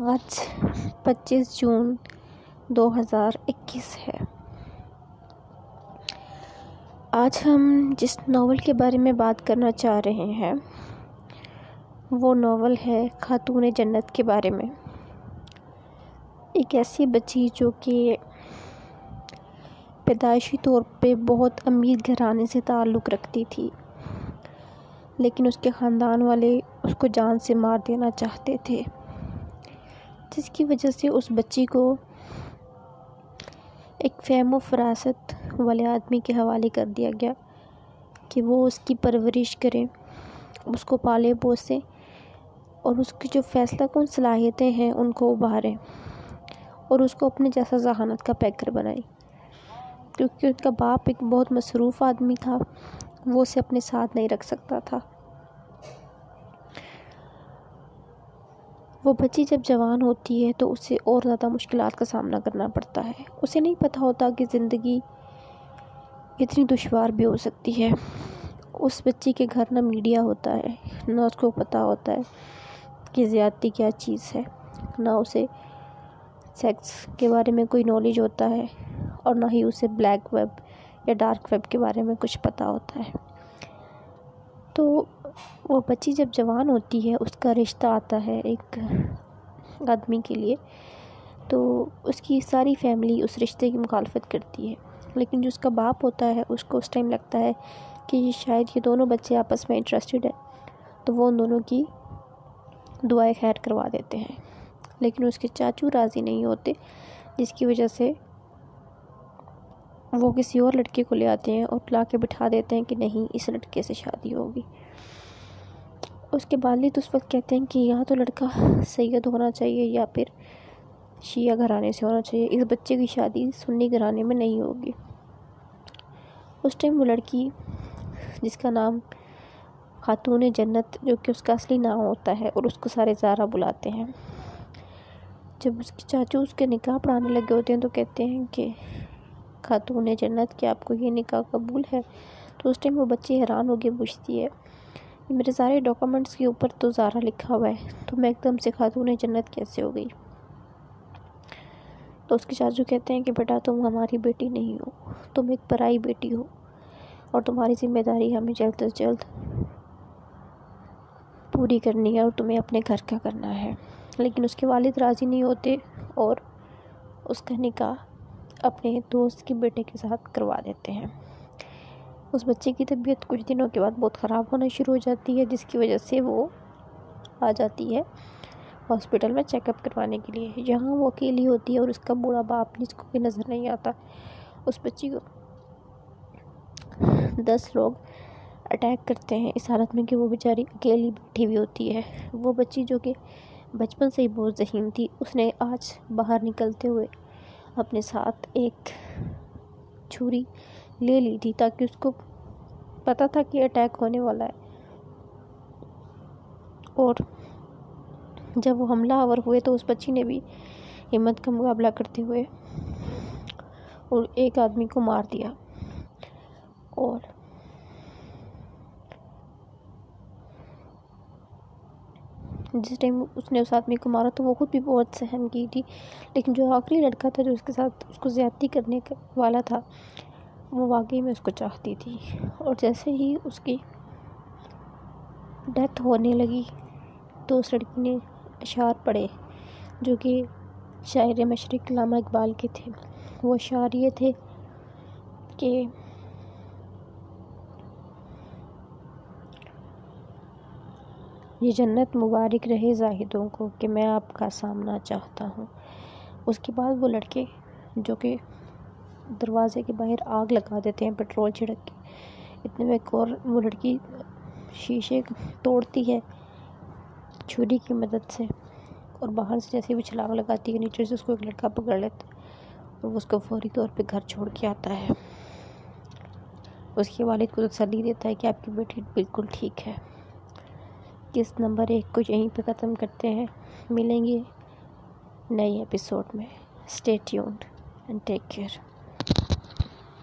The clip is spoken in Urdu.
آج 25 جون 2021 ہے۔ آج ہم جس ناول کے بارے میں بات کرنا چاہ رہے ہیں وہ ناول ہے خاتون جنت کے بارے میں۔ ایک ایسی بچی جو کہ پیدائشی طور پہ بہت امیر گھرانے سے تعلق رکھتی تھی، لیکن اس کے خاندان والے اس کو جان سے مار دینا چاہتے تھے، جس کی وجہ سے اس بچی کو ایک فہم و فراست والے آدمی کے حوالے کر دیا گیا کہ وہ اس کی پرورش کریں، اس کو پالے پوسیں اور اس کی جو فیصلہ کن صلاحیتیں ہیں ان کو ابھاریں اور اس کو اپنے جیسا ذہانت کا پیکر بنائیں، کیونکہ ان کا باپ ایک بہت مصروف آدمی تھا، وہ اسے اپنے ساتھ نہیں رکھ سکتا تھا۔ وہ بچی جب جوان ہوتی ہے تو اسے اور زیادہ مشکلات کا سامنا کرنا پڑتا ہے، اسے نہیں پتہ ہوتا کہ زندگی اتنی دشوار بھی ہو سکتی ہے۔ اس بچی کے گھر نہ میڈیا ہوتا ہے، نہ اس کو پتہ ہوتا ہے کہ زیادتی کیا چیز ہے، نہ اسے سیکس کے بارے میں کوئی نالج ہوتا ہے اور نہ ہی اسے بلیک ویب یا ڈارک ویب کے بارے میں کچھ پتہ ہوتا ہے۔ تو وہ بچی جب جوان ہوتی ہے اس کا رشتہ آتا ہے ایک آدمی کے لیے، تو اس کی ساری فیملی اس رشتے کی مخالفت کرتی ہے، لیکن جو اس کا باپ ہوتا ہے اس کو اس ٹائم لگتا ہے کہ یہ شاید یہ دونوں بچے آپس میں انٹرسٹڈ ہیں، تو وہ ان دونوں کی دعائیں خیر کروا دیتے ہیں، لیکن اس کے چاچو راضی نہیں ہوتے، جس کی وجہ سے وہ کسی اور لڑکے کو لے آتے ہیں اور لا کے بٹھا دیتے ہیں کہ نہیں، اس لڑکے سے شادی ہوگی۔ اس کے والد اس وقت کہتے ہیں کہ یا تو لڑکا سید ہونا چاہیے یا پھر شیعہ گھرانے سے ہونا چاہیے، اس بچے کی شادی سنی گھرانے میں نہیں ہوگی۔ اس ٹائم وہ لڑکی جس کا نام خاتون جنت جو کہ اس کا اصلی نام ہوتا ہے اور اس کو سارے زارہ بلاتے ہیں، جب اس کے چاچو اس کے نکاح پڑھانے لگے ہوتے ہیں تو کہتے ہیں کہ خاتون جنت کہ آپ کو یہ نکاح قبول ہے؟ تو اس ٹائم وہ بچی حیران ہو کے پوچھتی ہے میرے سارے ڈاکومنٹس کے اوپر تو زارہ لکھا ہوا ہے، تو میں ایک دم سے خاتون جنت کیسے ہو گئی؟ تو اس کے چاچو کہتے ہیں کہ بیٹا تم ہماری بیٹی نہیں ہو، تم ایک پرائی بیٹی ہو اور تمہاری ذمہ داری ہمیں جلد از جلد پوری کرنی ہے اور تمہیں اپنے گھر کا کرنا ہے۔ لیکن اس کے والد راضی نہیں ہوتے اور اس کا نکاح اپنے دوست کے بیٹے کے ساتھ کروا دیتے ہیں۔ اس بچے کی طبیعت کچھ دنوں کے بعد بہت خراب ہونا شروع ہو جاتی ہے، جس کی وجہ سے وہ آ جاتی ہے ہاسپٹل میں چیک اپ کروانے کے لیے۔ یہاں وہ اکیلی ہوتی ہے اور اس کا بوڑھا باپ جس کو بھی نظر نہیں آتا۔ اس بچی کو 10 لوگ اٹیک کرتے ہیں اس حالت میں کہ وہ بیچاری اکیلی بیٹھی ہوئی ہوتی ہے۔ وہ بچی جو کہ بچپن سے ہی بہت ذہین تھی، اس نے آج باہر نکلتے ہوئے اپنے ساتھ ایک چھری لے لی تھی تاکہ اس کو پتہ تھا کہ اٹیک ہونے والا ہے، اور جب وہ حملہ آور ہوئے تو اس بچی نے بھی ہمت کا مقابلہ کرتے ہوئے اور ایک آدمی کو مار دیا، اور جس ٹائم اس نے اس آدمی کو مارا تو وہ خود بھی بہت سہم کی تھی، لیکن جو آخری لڑکا تھا جو اس کے ساتھ اس کو زیادتی کرنے والا تھا وہ واقعی میں اس کو چاہتی تھی۔ اور جیسے ہی اس کی ڈیتھ ہونے لگی تو اس لڑکی نے اشعار پڑھے جو کہ شاعر مشرق علامہ اقبال کے تھے۔ وہ اشعار یہ تھے کہ یہ جنت مبارک رہے زاہدوں کو کہ میں آپ کا سامنا چاہتا ہوں۔ اس کے بعد وہ لڑکے جو کہ دروازے کے باہر آگ لگا دیتے ہیں پیٹرول چھڑک کے، اتنے میں ایک اور وہ لڑکی شیشے توڑتی ہے چھری کی مدد سے، اور باہر سے جیسے بھی چھلانگ لگاتی ہے نیچے سے اس کو ایک لڑکا پکڑ لیتا اور وہ اس کو فوری طور پہ گھر چھوڑ کے آتا ہے۔ اس کے والد کو تسلی دیتا ہے کہ آپ کی بیٹی بالکل ٹھیک ہے۔ کس نمبر 1 کو یہیں پہ ختم کرتے ہیں، ملیں گے نئے ایپیسوڈ میں۔ Stay tuned and take care.